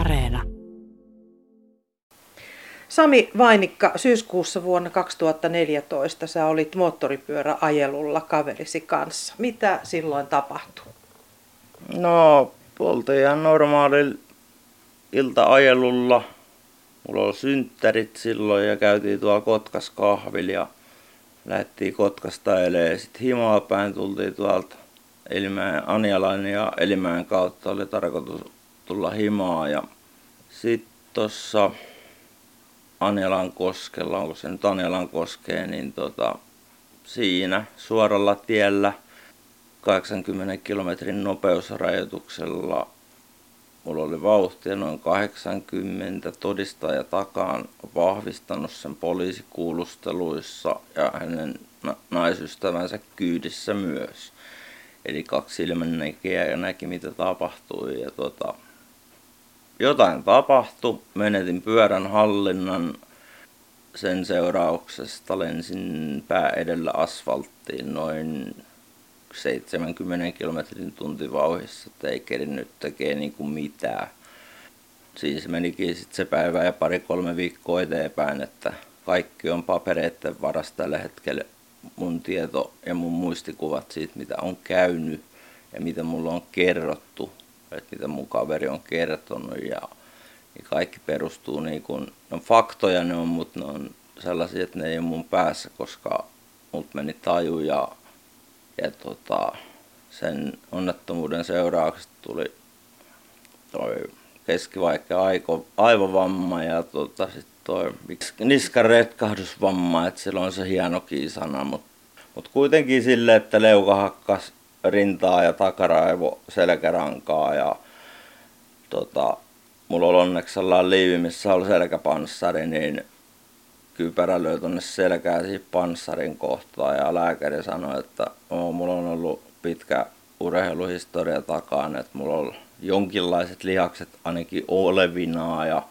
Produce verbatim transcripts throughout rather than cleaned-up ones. Areena. Sami Vainikka, syyskuussa vuonna kaksituhattaneljätoista sä olit moottoripyöräajelulla kaverisi kanssa. Mitä silloin tapahtui? No, oltiin ihan normaali ilta-ajelulla. Mulla oli synttärit silloin ja käytiin tuolla Kotkas kahvilla ja lähdettiin Kotkasta elemaan. Sitten himaa päin tultiin tuolta Elimäen, Anelan ja Elimäen kautta oli tarkoitus tulla himaa. Ja sitten tuossa Anelan koskella, onko se nyt Anelan koskee, niin tota, siinä suoralla tiellä kahdeksankymmenen kilometrin nopeusrajoituksella mulla oli vauhtia noin kahdeksankymmentä, todistaja takaan vahvistanut sen poliisikuulusteluissa ja hänen na- naisystävänsä kyydissä myös. Eli kaksi silmännäkijää ja näki mitä tapahtui ja tota, jotain tapahtui, menetin pyörän hallinnan, sen seurauksesta lensin pää edellä asfalttiin noin seitsemänkymmentä kilometrin tunti vauhdissa, että ei kerinnyt tekee niinku mitään. Siis menikin sitten se päivä ja pari-kolme viikkoa eteenpäin, että kaikki on papereiden varassa tällä hetkellä. Mun tieto ja mun muistikuvat siitä, mitä on käynyt ja mitä mulla on kerrottu, että mitä mun kaveri on kertonut ja, ja kaikki perustuu niin kuin, no faktoja ne on, mutta ne on sellaisia, että ne ei ole mun päässä, koska mut meni taju ja, ja tota, sen onnettomuuden seurauksesta tuli toi keskivaikea aivovamma ja tota, sit toi niskaretkahdusvamma, että sillä on se hienokin sana, mutta mut kuitenkin sille, että leuka hakkas rintaa ja takaraivo selkärankaa ja tota, mulla oli onneksi sellainen liivi, missä oli selkäpanssari, niin kypärä löi tuonne selkää siihen panssarin kohtaan ja lääkäri sanoi, että oo, mulla on ollut pitkä urheiluhistoria takana, että mulla on jonkinlaiset lihakset ainakin olevinaa ja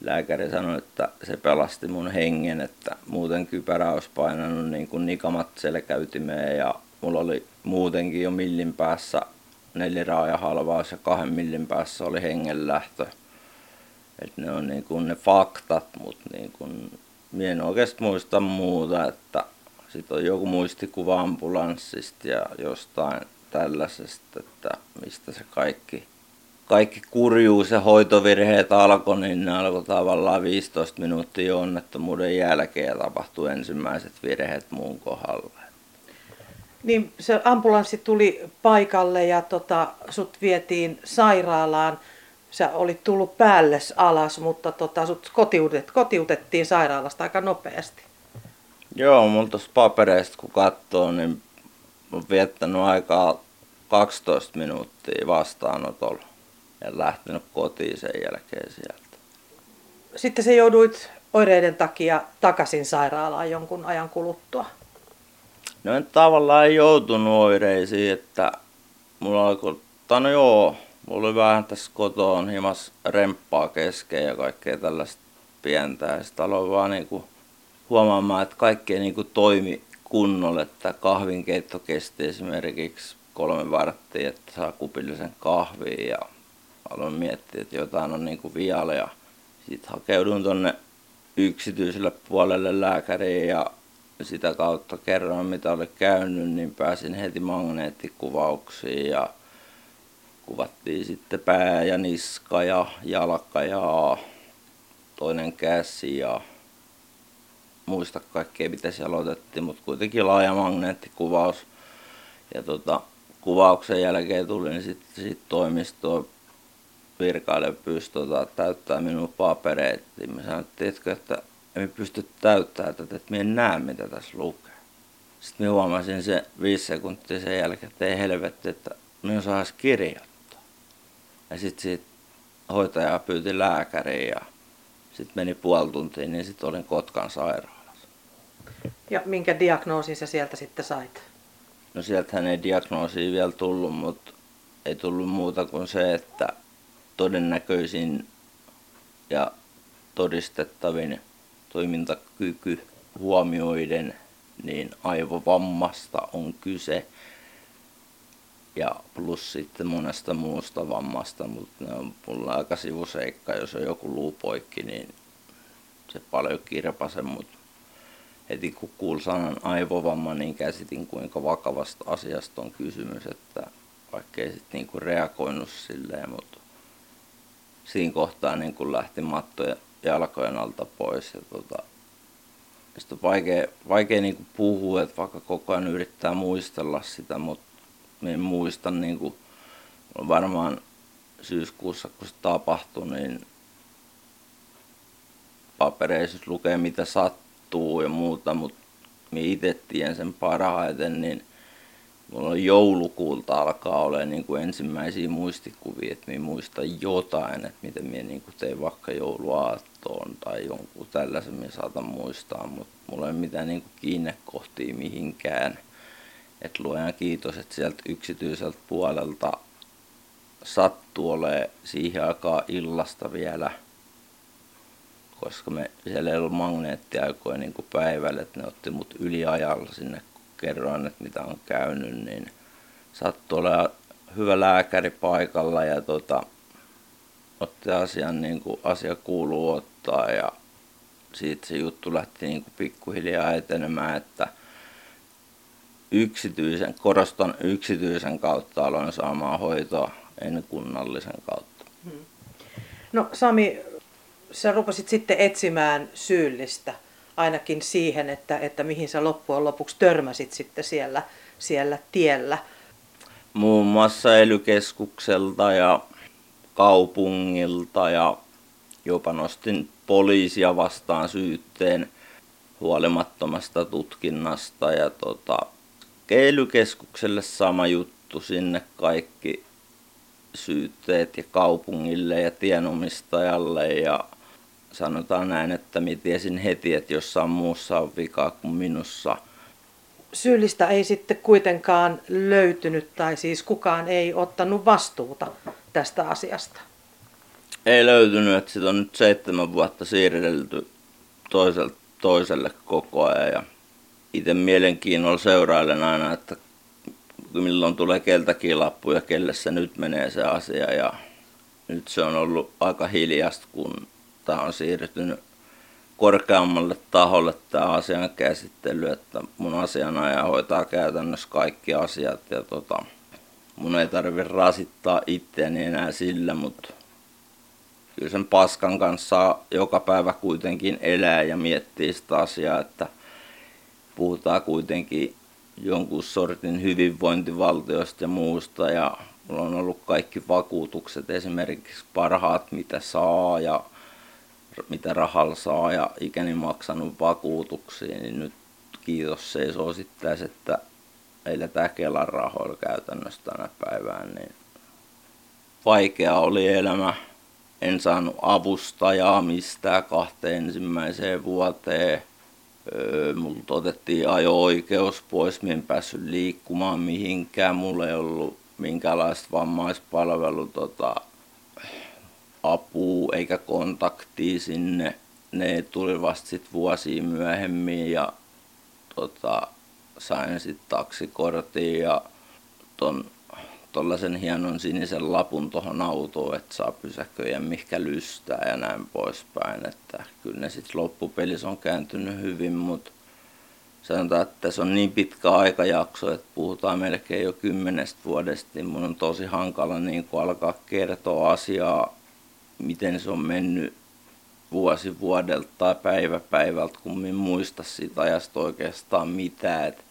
lääkäri sanoi, että se pelasti mun hengen, että muuten kypärä olisi painanut niin kuin nikamat selkäytimeen ja mulla oli muutenkin jo millin päässä neliraajahalvaus ja kahden millin päässä oli hengenlähtö. Et ne on niin kuin ne faktat, mutta niin kuin, minä en oikeastaan muista muuta, että sit on joku muistikuva ambulanssista ja jostain tällaisesta, että mistä se kaikki... Kaikki kurjuus ja hoitovirheet alkoi, niin ne alkoi tavallaan viisitoista minuuttia onnettomuuden jälkeen ja tapahtui ensimmäiset virheet muun kohdalla. Niin se ambulanssi tuli paikalle ja tota, sut vietiin sairaalaan. Sä olit tullut päälle alas, mutta tota, sut kotiutet, kotiutettiin sairaalasta aika nopeasti. Joo, mun tuossa papereista kun katsoo, niin olen viettänyt aikaa kaksitoista minuuttia vastaanotolla. Ja lähtenyt kotiin sen jälkeen sieltä. Sitten se jouduit oireiden takia takaisin sairaalaan jonkun ajan kuluttua? No en tavallaan joutunut oireisiin, että mulla alkoi, no joo, mulla oli vähän tässä kotoon himas remppaa kesken ja kaikkea tällaista pientä. Ja sitten aloin vaan niinku huomaamaan, että kaikki ei niinku toimi kunnolla, että kahvinkeitto kesti esimerkiksi kolme varttia, että saa kupillisen kahvin ja aloin miettiä, että jotain on niinku vialla ja sitten hakeudun tuonne yksityiselle puolelle lääkäriin ja sitä kautta kerran mitä oli käynyt, niin pääsin heti magneettikuvauksiin ja kuvattiin sitten pää ja niska ja jalka ja toinen käsi ja muista kaikkea mitä siellä otettiin, mutta kuitenkin laaja magneettikuvaus ja tota, kuvauksen jälkeen tulin sitten sit toimistoon. Virkailija pyysi tota, täyttää minun papereet. Mä sanoin, että tiedätkö, että en pysty täyttämään tätä, että mä en näe mitä tässä lukee. Sitten mä huomasin se viisi sekuntia sen jälkeen, että ei helvetti, että mä en saa kirjoittaa. Ja sitten sit hoitaja pyyti lääkäriin ja sitten meni puoli tuntia, niin sitten olin Kotkan sairaalassa. Ja minkä diagnoosin sä sieltä sitten sait? No sieltähän ei diagnoosia vielä tullut, mutta ei tullut muuta kuin se, että todennäköisin ja todistettavin toimintakyky huomioiden, niin aivovammasta on kyse ja plus sitten monesta muusta vammasta, mutta ne on mulla aika sivuseikka, jos on joku luupoikki, niin se paljon kirpasen, mutta heti kun kuulin sanan aivovamma, niin käsitin kuinka vakavasta asiasta on kysymys, että vaikkei sitten niinku reagoinut silleen, mutta siinä kohtaa niinku lähti matto jalkojen alta pois ja tota, sitten on vaikea, vaikea niinku puhua, että vaikka koko ajan yrittää muistella sitä, mutta niin muistan niinku, varmaan syyskuussa kun se tapahtui, niin papereissa lukee mitä sattuu ja muuta, mutta minä itse tiedän sen parhaiten, niin mulla joulukuulta alkaa olla niinku ensimmäisiä muistikuvia, että minä muistan jotain, että miten minä niinku tein vaikka jouluaattoon tai jonkun tällaisen minä saatan muistaa, mutta mulla ei ole mitään niinku kiinnekohtia mihinkään. Et luojan kiitos, että sieltä yksityiseltä puolelta sattuu olemaan siihen aikaan illasta vielä, koska me, siellä ei ollut magneettiaikoja niin kuin päivällä, että ne otti mut yliajalla sinne, kun kerroin, että mitä on käynyt, niin sattui olemaan hyvä lääkäri paikalla ja tota, otti asian, niin kuin asia kuuluu ottaa ja siitä se juttu lähti niin kuin pikkuhiljaa etenemään, että Yksityisen, korostan yksityisen kautta aloin saamaan hoitoa, en kunnallisen kautta. No Sami, sä rupesit sitten etsimään syyllistä ainakin siihen, että, että mihin sä loppujen lopuksi törmäsit sitten siellä, siellä tiellä. Muun muassa E L Y-keskukselta ja kaupungilta ja jopa nostin poliisia vastaan syytteen huolimattomasta tutkinnasta ja tota... E L Y-keskukselle sama juttu, sinne kaikki syytteet ja kaupungille ja tienomistajalle ja sanotaan näin, että minä tiesin heti, että jossain muussa on vikaa kuin minussa. Syyllistä ei sitten kuitenkaan löytynyt tai siis kukaan ei ottanut vastuuta tästä asiasta? Ei löytynyt, että sitä on nyt seitsemän vuotta siirrelty toiselle, toiselle koko ajan ja itse mielenkiinnolla seurailen aina, että milloin tulee keltäkin lappu ja kelle se nyt menee se asia. Ja nyt se on ollut aika hiljaista, kun tämä on siirtynyt korkeammalle taholle tämä asian käsittely. Että mun asianaja hoitaa käytännössä kaikki asiat ja tota, mun ei tarvitse rasittaa itseäni enää sillä, mutta kyllä sen paskan kanssa joka päivä kuitenkin elää ja miettii sitä asiaa, että puhutaan kuitenkin jonkun sortin hyvinvointivaltiosta ja muusta ja mulla on ollut kaikki vakuutukset, esimerkiksi parhaat mitä saa ja mitä rahalla saa ja ikäni maksanut vakuutuksiin, niin nyt kiitos seisoo sitten, että eletään Kelan rahoilla käytännössä tänä päivään. Niin vaikea oli elämä, en saanut avustajaa mistään kahteen ensimmäiseen vuoteen. Multa otettiin ajo-oikeus pois, minä en päässyt liikkumaan mihinkään, mulla ei ollut minkäänlaista vammaispalvelua, tota, apua eikä kontaktia sinne. Ne tuli vasta sit vuosia myöhemmin ja tota, sain sitten taksikortin ja ton, tollasen hienon sinisen lapun tuohon autoon, että saa pysäköjä mihinkä lystää ja näin poispäin. Että kyllä ne sitten loppupelissä on kääntynyt hyvin, mutta sanotaan, että se on niin pitkä aikajakso, että puhutaan melkein jo kymmenestä vuodesta, niin mun on tosi hankala niin kun alkaa kertoa asiaa, miten se on mennyt vuosi vuodelta tai päivä päivältä, kun minä en muista siitä ajasta oikeastaan mitään. Et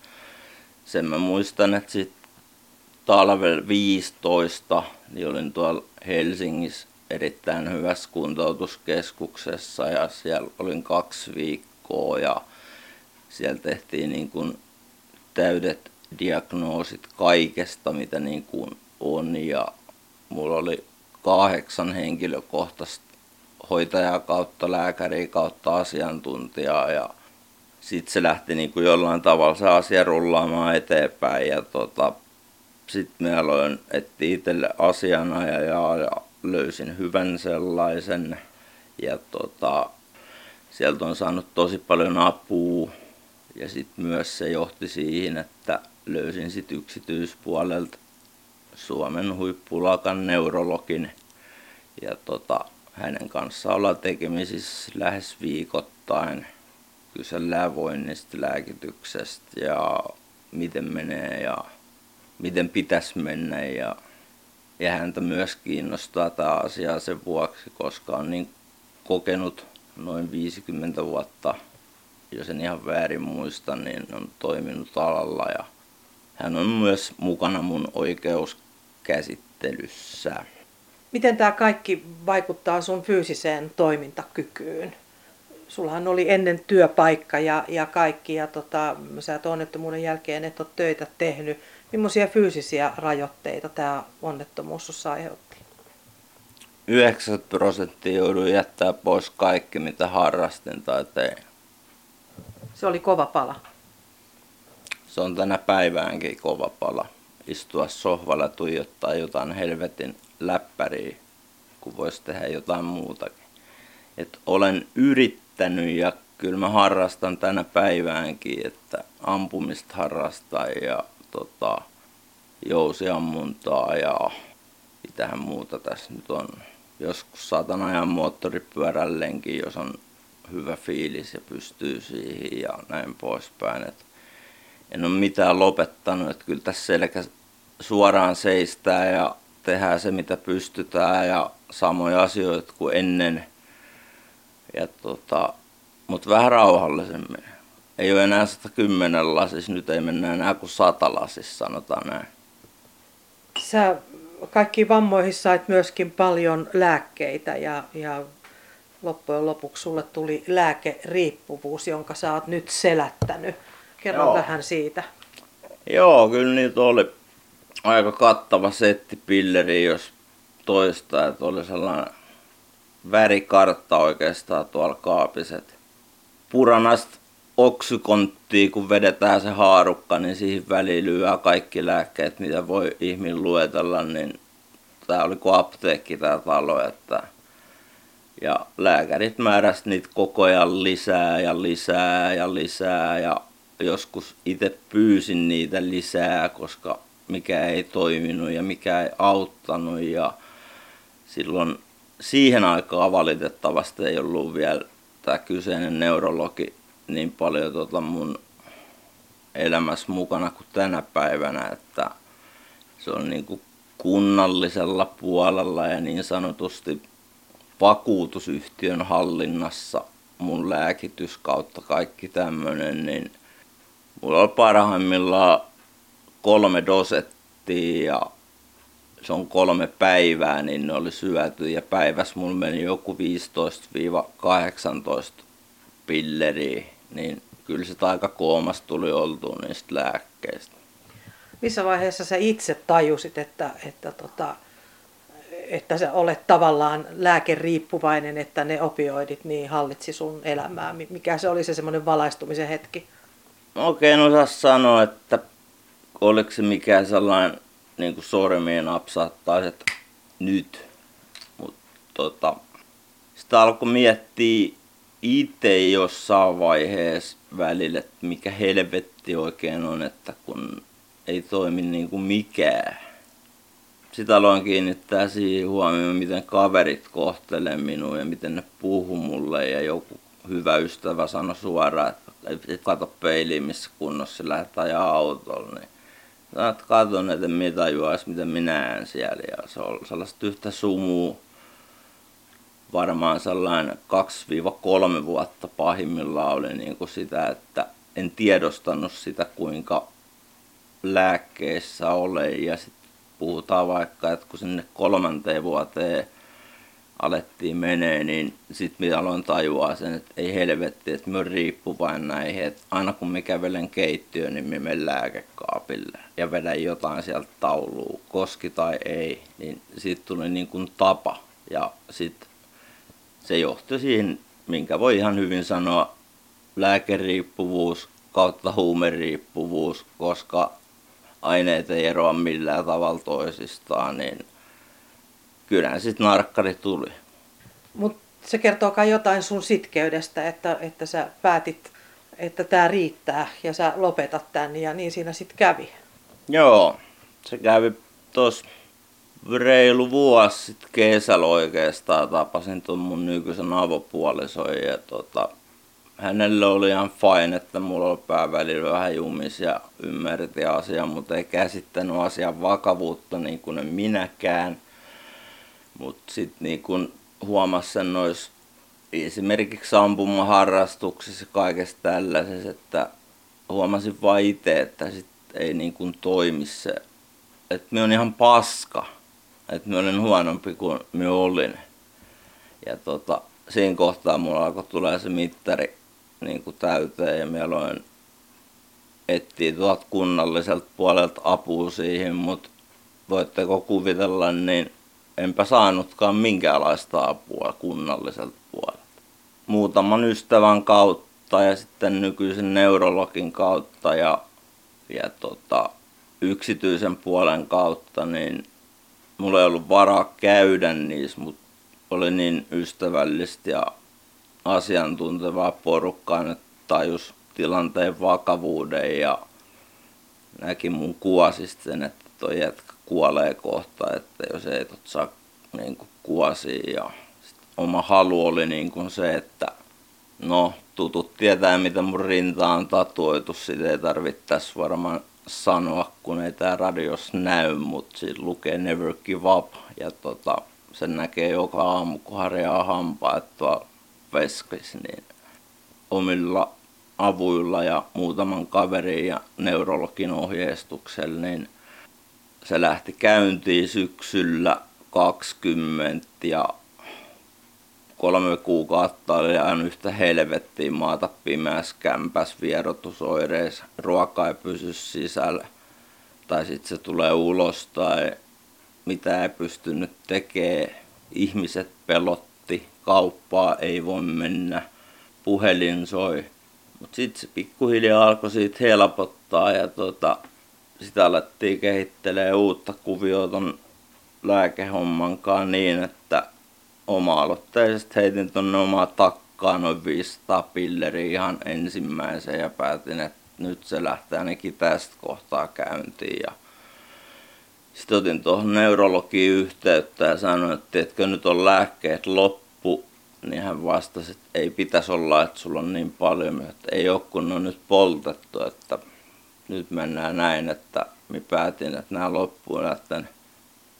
sen mä muistan, että sit talvella viisitoista niin olin tuolla Helsingissä erittäin hyvässä kuntoutuskeskuksessa ja siellä olin kaksi viikkoa ja siellä tehtiin niin kuin täydet diagnoosit kaikesta mitä niin kuin on ja mulla oli kahdeksan henkilökohtaista hoitajaa kautta lääkäriä kautta asiantuntijaa ja sitten se lähti niin kuin jollain tavalla se asia rullaamaan eteenpäin ja tota, sitten mä aloin etsiä itselle asianajajaa ja löysin hyvän sellaisen ja tota, sieltä on saanut tosi paljon apua ja sitten myös se johti siihen, että löysin sitten yksityispuolelta Suomen huippulakan neurologin ja tota, hänen kanssaan ollaan tekemisissä lähes viikoittain. Kysellään voinnista, lääkityksestä ja miten menee ja miten pitäisi mennä. Ja, ja häntä myös kiinnostaa tämä asia sen vuoksi, koska on niin kokenut noin viisikymmentä vuotta, jos en ihan väärin muista, niin on toiminut alalla. Ja hän on myös mukana mun oikeuskäsittelyssä. Miten tämä kaikki vaikuttaa sun fyysiseen toimintakykyyn? Sullahan oli ennen työpaikka ja, ja kaikki, ja tota, sä et onnettomuuden jälkeen et ole töitä tehnyt. Millaisia fyysisiä rajoitteita tämä onnettomuus sinussa aiheutti? yhdeksänkymmentä prosenttia jouduin jättää pois kaikki, mitä harrastin tai tein. Se oli kova pala. Se on tänä päiväänkin kova pala. Istua sohvalla tuijottaa jotain helvetin läppäriä, kun voisi tehdä jotain muutakin. Et olen yrittänyt ja kyllä mä harrastan tänä päiväänkin, että ampumista harrastan ja tota, jousiammuntaa ja mitähän muuta tässä nyt on. Joskus saatan ajan moottoripyörällenkin, jos on hyvä fiilis ja pystyy siihen ja näin poispäin. Et en ole mitään lopettanut, että kyllä tässä selkä suoraan seistää ja tehdään se mitä pystytään ja samoja asioita kuin ennen. Ja tota, mutta vähän rauhallisemmin. Ei ole enää sata kymmenen lasissa, nyt ei mennä enää kuin sata lasissa, sanotaan näin. Sä kaikkiin vammoihin sait myöskin paljon lääkkeitä ja, ja loppujen lopuksi sulle tuli lääkeriippuvuus, jonka sä oot nyt selättänyt. Kerro Joo. vähän siitä. Joo, kyllä niitä oli aika kattava setti pilleri, jos toistaa, että oli sellainen värikartta oikeastaan tuolla kaapiset. Puranasta oksykonttia, kun vedetään se haarukka, niin siihen väliin lyödään kaikki lääkkeet, mitä voi ihminen luetella, niin tää oli kuin apteekki tää talo. Että ja lääkärit määräsivät niitä koko ajan lisää ja lisää ja lisää ja joskus itse pyysin niitä lisää, koska mikä ei toiminut ja mikä ei auttanut ja silloin siihen aikaan valitettavasti ei ollut vielä tämä kyseinen neurologi niin paljon tuota mun elämässä mukana kuin tänä päivänä, että se on niin kuin kunnallisella puolella ja niin sanotusti vakuutusyhtiön hallinnassa mun lääkitys kautta kaikki tämmöinen, niin mulla on parhaimmillaan kolme dosettia ja se on kolme päivää, niin ne oli syöty ja päivässä mulla meni joku viisitoista kahdeksantoista pilleriä, niin kyllä se aika koomassa tuli oltua niistä lääkkeistä. Missä vaiheessa sä itse tajusit, että, että, tota, että sä olet tavallaan lääkeriippuvainen, että ne opioidit niin hallitsi sun elämää? Mikä se oli se semmoinen valaistumisen hetki? Okei, en osaa sanoa, että oliko se mikään sellainen niin kuin sormien napsattaisi, että nyt. Mutta tota, sitä alkoi miettiä itse jossain vaiheessa välillä, että mikä helvetti oikein on, että kun ei toimi niin kuin mikään. Sitä aloin kiinnittää siihen huomioon, miten kaverit kohtelee minua ja miten ne puhuu mulle. Ja joku hyvä ystävä sanoi suoraan, että et kato peiliin, missä kunnossa se lähtee ajaa autolla. Niin sä oot katon, että en tajua edes, mitä minä en siellä. Ja se on sellaista yhtä sumua, varmaan sellainen kaksi kolme vuotta pahimmillaan oli niin kuin sitä, että en tiedostanut sitä, kuinka lääkkeissä olen. Ja sitten puhutaan vaikka, että kun sinne kolmanteen vuoteen alettiin menee, niin sitten minä aloin tajua sen, että ei helvetti, että minä olen riippuvainen näihin, että aina kun minä kävelen keittiöön, niin minä menen lääkekaapille ja vedän jotain sieltä tauluun, koski tai ei, niin siitä tuli niin kuin tapa ja sitten se johti siihen, minkä voi ihan hyvin sanoa, lääkeriippuvuus kautta huumeriippuvuus, koska aineet ei eroa millään tavalla toisistaan, niin kyllähän sitten narkkari tuli. Mutta se kertoo kai jotain sun sitkeydestä, että, että sä päätit, että tää riittää ja sä lopetat tän ja niin siinä sitten kävi. Joo, se kävi tuossa reilu vuosi sitten kesällä oikeastaan tapasin tuon mun nykyisen avopuolisoin ja tota, hänellä oli ihan fine, että mulla oli pää välillä vähän jumis ja ymmärti asiaa, mutta ei käsittänyt asian vakavuutta niin kuin en minäkään. Mutta sitten niin huomasi sen noissa esimerkiksi ampumaharrastuksissa ja kaikessa tällaisessa, että huomasin vaan itse, että sit ei niin kuin toimi se, että minä olen ihan paska, että minä olen huonompi kuin minä olin. Ja tota, siinä kohtaa mulla alkoi tulla se mittari niin kuin täyteen ja minä aloin etsiä tuolta kunnalliselta puolelta apua siihen, mutta voitteko kuvitella, niin enpä saanutkaan minkäänlaista apua kunnalliselta puolelta. Muutaman ystävän kautta ja sitten nykyisen neurologin kautta ja, ja tota, yksityisen puolen kautta, niin mulla ei ollut varaa käydä niissä, mutta oli niin ystävällistä ja asiantuntevaa porukkaa, että tajus tilanteen vakavuuden ja näki mun kuosista sen, että toi jätkä kuolee kohta, että jos ei tot saa niin kuosia. Ja sit oma halu oli niin kuin se, että no tutut tietää mitä mun rinta on tatuoitu, sitä ei tarvittaisi varmaan sanoa, kun ei tää radios näy, mutta siinä lukee never give up ja tota, sen näkee joka aamu, kun harjaa hampaa, että tuolla veskis, niin omilla avuilla ja muutaman kaverin ja neurologin ohjeistuksella, niin se lähti käyntiin syksyllä kaksikymmentä ja kolme kuukautta oli aina yhtä helvettiin maata pimeässä, kämpäs, vierotusoireissa, ruoka ei pysy sisällä tai sitten se tulee ulos tai mitä ei pystynyt tekemään. Ihmiset pelotti, kauppaa ei voi mennä, puhelin soi. Mutta sitten se pikkuhiljaa alkoi siitä helpottaa ja tota, sitä alettiin kehittelemään uutta kuviota ton lääkehommankaan niin, että oma-aloitteisesti heitin tonne omaa takkaan noin viisisataa pilleriä ihan ensimmäiseen ja päätin, että nyt se lähtee ainakin tästä kohtaa käyntiin. Ja sitten otin tuohon neurologiin yhteyttä ja sanoin, että etkö nyt on lääkkeet loppu, niin hän vastasi, että ei pitäisi olla, että sulla on niin paljon, että ei ole kun on nyt poltettu, että nyt mennään näin, että minä päätin, että nämä loppuun näiden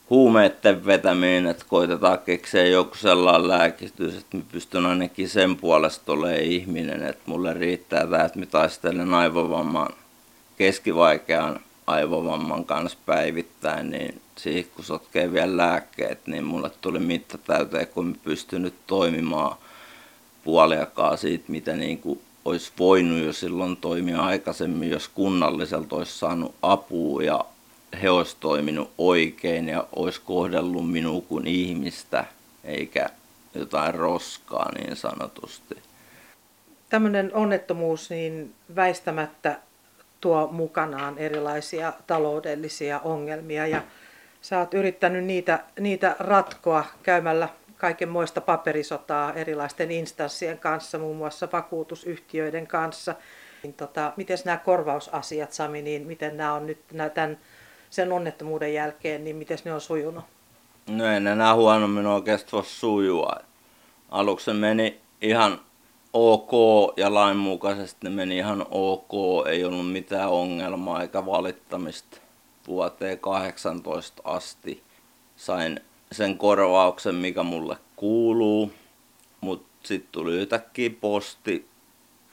huumeiden vetäminen, että koitetaan keksiä joku sellainen lääkitys, että minä pystyn ainakin sen puolesta olemaan ihminen, että mulle riittää tämä, että minä taistelen aivovamman, keskivaikean aivovamman kanssa päivittäin, niin siihen kun sotkee vielä lääkkeet, niin mulle tuli mitta täyteen, kun minä pystyn nyt toimimaan puoliakaan siitä, mitä niin kuin olisi voinut jo silloin toimia aikaisemmin, jos kunnalliselta olisi saanut apua ja he olisi toiminut oikein ja olisi kohdellut minua kuin ihmistä, eikä jotain roskaa niin sanotusti. Tämmöinen onnettomuus niin väistämättä tuo mukanaan erilaisia taloudellisia ongelmia ja sä oot yrittänyt niitä, niitä ratkoa käymällä kaikenmoista paperisotaa erilaisten instanssien kanssa, muun muassa vakuutusyhtiöiden kanssa. Niin tota, miten nämä korvausasiat, Sami, niin miten nämä on nyt tämän, sen onnettomuuden jälkeen, niin miten ne on sujunut? No ei nämä huonommin oikeastaan voi sujua. Aluksi meni ihan ok ja lainmukaisesti ne meni ihan ok, ei ollut mitään ongelmaa eikä valittamista vuoteen kahdeksantoista asti. Sain sen korvauksen, mikä mulle kuuluu, mutta sitten tuli yhtäkkiä posti,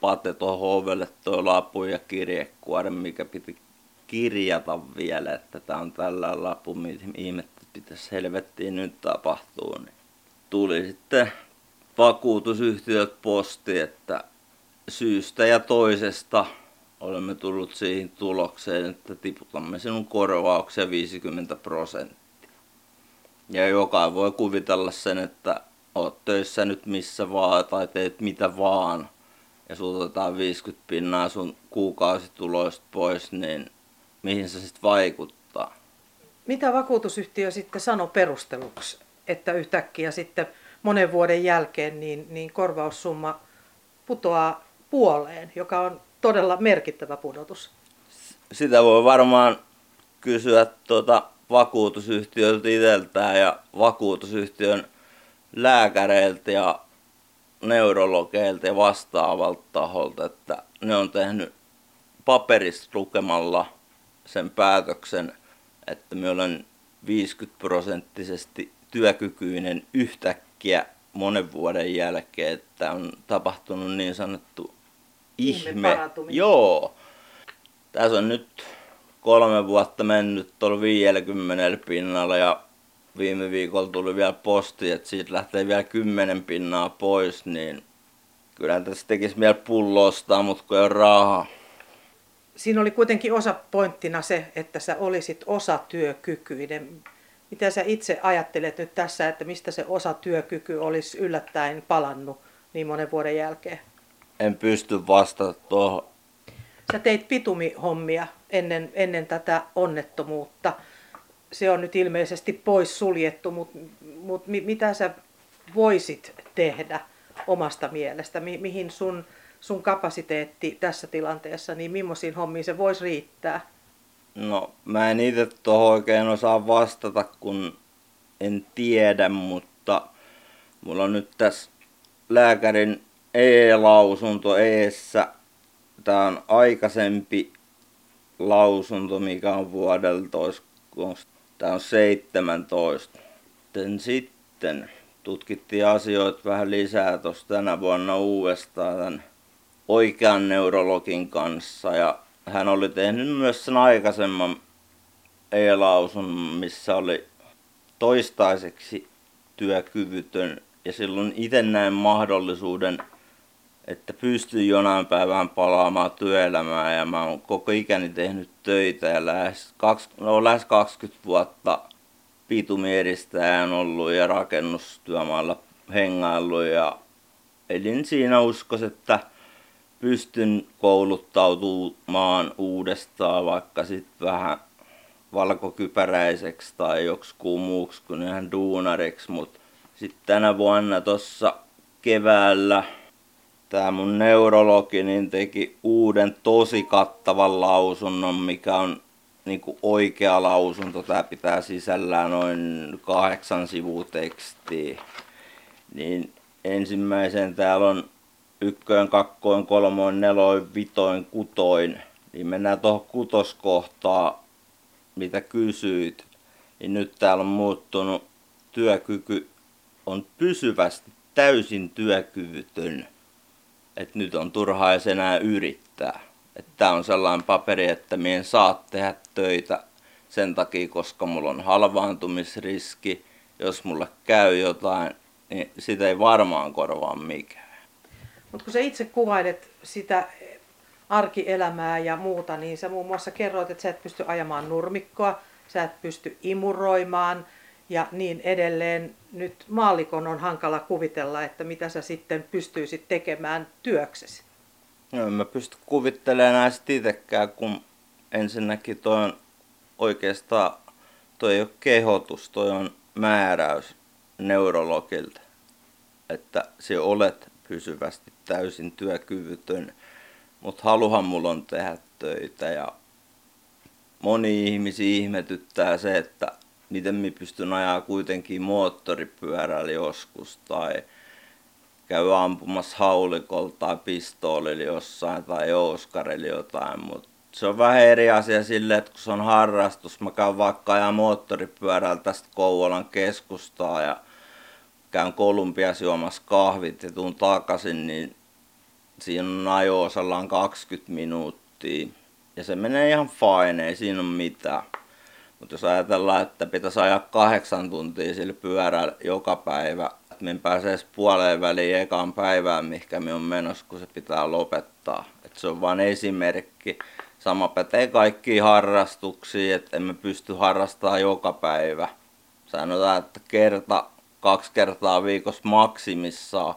pate tuohon ovelle toi lapun ja kirjekuoren, mikä piti kirjata vielä, että tää on tällä lapu, mitä ihmettä pitäisi helvettiin nyt tapahtuu. Niin tuli sitten vakuutusyhtiöt posti, että syystä ja toisesta olemme tullut siihen tulokseen, että tiputamme sinun korvauksia viisikymmentä prosenttia. Ja joka voi kuvitella sen, että oot töissä nyt missä vaan tai teet mitä vaan ja sulta otetaan viisikymmentä pinnaa sun kuukausituloista pois, niin mihin se sitten vaikuttaa? Mitä vakuutusyhtiö sitten sanoi perusteluksi, että yhtäkkiä sitten monen vuoden jälkeen niin, niin korvaussumma putoaa puoleen, joka on todella merkittävä pudotus? Sitä voi varmaan kysyä tuota vakuutusyhtiöltä itseltään ja vakuutusyhtiön lääkäreiltä ja neurologeilta ja vastaavalta taholta, että ne on tehnyt paperista lukemalla sen päätöksen, että minä olen viisikymmentä prosenttisesti työkykyinen yhtäkkiä monen vuoden jälkeen, että on tapahtunut niin sanottu ihme. ihme Joo. Tässä on nyt kolme vuotta mennyt tuolla viisikymmentä pinnalla ja viime viikolla tuli vielä posti, että siitä lähtee vielä kymmenen pinnaa pois, niin kyllä tässä tekisi vielä pullostaa, mutta kun ei ole rahaa. Siinä oli kuitenkin osa pointtina se, että sä olisit osatyökykyinen. Mitä sä itse ajattelet nyt tässä, että mistä se osatyökyky olisi yllättäen palannut niin monen vuoden jälkeen? En pysty vastaamaan tuohon. Sä teit pitumihommia ennen, ennen tätä onnettomuutta. Se on nyt ilmeisesti pois suljettu, mutta mut, mitä sä voisit tehdä omasta mielestä? Mi, mihin sun, sun kapasiteetti tässä tilanteessa, niin millaisiin hommiin se voisi riittää? No, mä en itse tuohon oikein osaa vastata, kun en tiedä, mutta mulla on nyt tässä lääkärin E-lausunto eessä. Tää on aikaisempi lausunto, mikä on vuodelta, tää on seitsemäntoista. Sitten tutkittiin asioita vähän lisää tuossa tänä vuonna uudestaan tämän oikean neurologin kanssa ja hän oli tehnyt myös sen aikaisemman E-lausunnon, missä oli toistaiseksi työkyvytön ja silloin itse näin mahdollisuuden, että pystyn jonain päivään palaamaan työelämään ja mä oon koko ikäni tehnyt töitä ja lähes, no, lähes kaksikymmentä vuotta pitumieristäjän ollut ja rakennustyömaalla hengaillut ja elin siinä uskossa, että pystyn kouluttautumaan uudestaan vaikka sitten vähän valkokypäräiseksi tai joksikin muuksi kuin ihan duunariksi, mutta sitten tänä vuonna tuossa keväällä tämä mun neurologi niin teki uuden tosi kattavan lausunnon, mikä on niinku oikea lausunto. Tämä pitää sisällään noin kahdeksan sivutekstiä. Niin ensimmäisen täällä on ykköön, kakkoon, kolmoon, neloin, vitoin, kutoin. Niin mennään tuohon kutoskohtaan, mitä kysyit. Niin nyt täällä on muuttunut työkyky on pysyvästi täysin työkyvytön. Että nyt on turhaa edes enää yrittää. Että tää on sellainen paperi, että minä en saa tehdä töitä sen takia, koska mulla on halvaantumisriski. Jos mulla käy jotain, niin sitä ei varmaan korvaa mikään. Mutta kun sä itse kuvailet sitä arkielämää ja muuta, niin sä muun muassa kerroit, että sä et pysty ajamaan nurmikkoa, sä et pysty imuroimaan ja niin edelleen. Nyt maallikon on hankala kuvitella, että mitä sä sitten pystyisit tekemään työksesi. No, en mä pysty kuvittelemaan näistä itsekään, kun ensinnäkin toi on oikeastaan, toi ei ole kehotus, toi on määräys neurologilta, että se olet pysyvästi täysin työkyvytön, mutta haluhan mulla on tehdä töitä ja moni ihmisiä ihmetyttää se, että miten minä pystyn ajaa kuitenkin moottoripyörällä joskus tai käy ampumassa haulikolla tai pistoolilla jossain tai jouskarilla jotain, mutta se on vähän eri asia silleen, että kun se on harrastus, mä käyn vaikka ajaa moottoripyörällä tästä Kouvolan keskustaa ja käyn Kolumbiassa juomassa kahvit ja tuun takaisin, niin siinä on ajo-osallaan kaksikymmentä minuuttia ja se menee ihan fine, ei siinä ole mitään. Mutta jos ajatellaan, että pitäisi ajaa kahdeksan tuntia sillä pyörällä joka päivä, että minä pääsen edes puoleen väliin ekaan päivään, mihinkä minä olen menossa, kun se pitää lopettaa. Et se on vain esimerkki. Sama pätee kaikkiin harrastuksiin, että emme pysty harrastamaan joka päivä. Sanotaan, että kerta, kaksi kertaa viikossa maksimissaan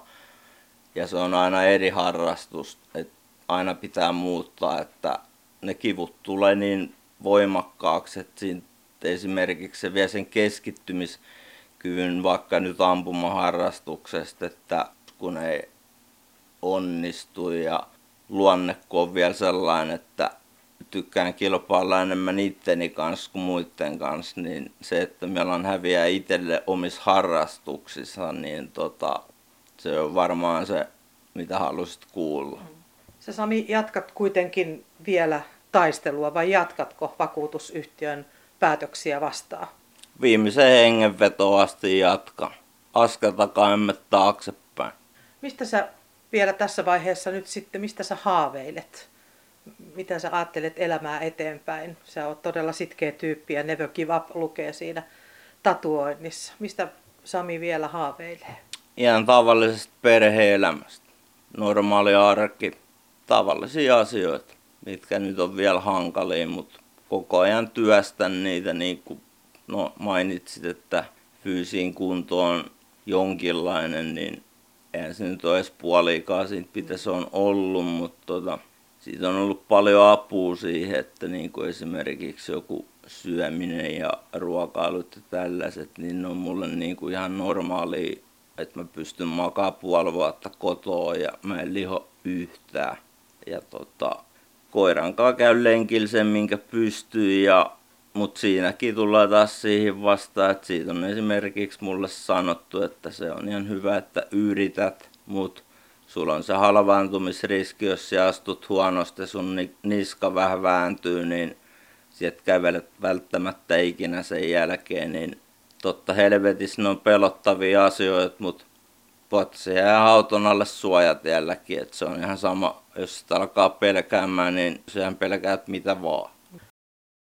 ja se on aina eri harrastus. Et aina pitää muuttaa, että ne kivut tulee niin voimakkaaksi, että esimerkiksi se vie sen keskittymiskyvyn vaikka nyt ampumaharrastuksesta, että kun ei onnistu ja luonne on vielä sellainen, että tykkään kilpailla enemmän itteni kanssa kuin muiden kanssa, niin se, että meillä on häviää itselle omissa harrastuksissa, niin tota, se on varmaan se, mitä halusit kuulla. Sä, Sami, jatkat kuitenkin vielä taistelua vai jatkatko vakuutusyhtiön päätöksiä vastaan? Viimeiseen hengenvetoon asti jatkan. Askeltakaa emme taaksepäin. Mistä sä vielä tässä vaiheessa nyt sitten, mistä sä haaveilet? Mitä sä ajattelet elämää eteenpäin? Sä oot todella sitkeä tyyppi ja Never Give Up lukee siinä tatuoinnissa. Mistä Sami vielä haaveilee? Ihan tavallisesta perhe-elämästä. Normaali arki, tavallisia asioita, mitkä nyt on vielä hankalia, mutta koko ajan työstän niitä, niin kuin no, mainitsit, että fyysinen kunto on jonkinlainen, niin eihän se nyt ole edes puoliikaa siitä, mitä se on ollut, mutta tota, siitä on ollut paljon apua siihen, että niin kuin esimerkiksi joku syöminen ja ruokailut ja tällaiset, niin ne on mulle niin kuin ihan normaalia, että mä pystyn makaa puoli vuotta kotoa ja mä en liho yhtään. Ja tota, koirankaan käy lenkillä sen, minkä pystyy, ja, mutta siinäkin tullaan taas siihen vastaan, että siitä on esimerkiksi mulle sanottu, että se on ihan hyvä, että yrität, mutta sulla on se halvaantumisriski, jos sä astut huonosti ja sun niska vähän vääntyy, niin sä et kävelet välttämättä ikinä sen jälkeen, niin totta helvetissä ne on pelottavia asioita, mutta potsi jää auton alle suojatielläkin, että se on ihan sama, jos sitä alkaa pelkäämään, niin sehän pelkäät mitä vaan.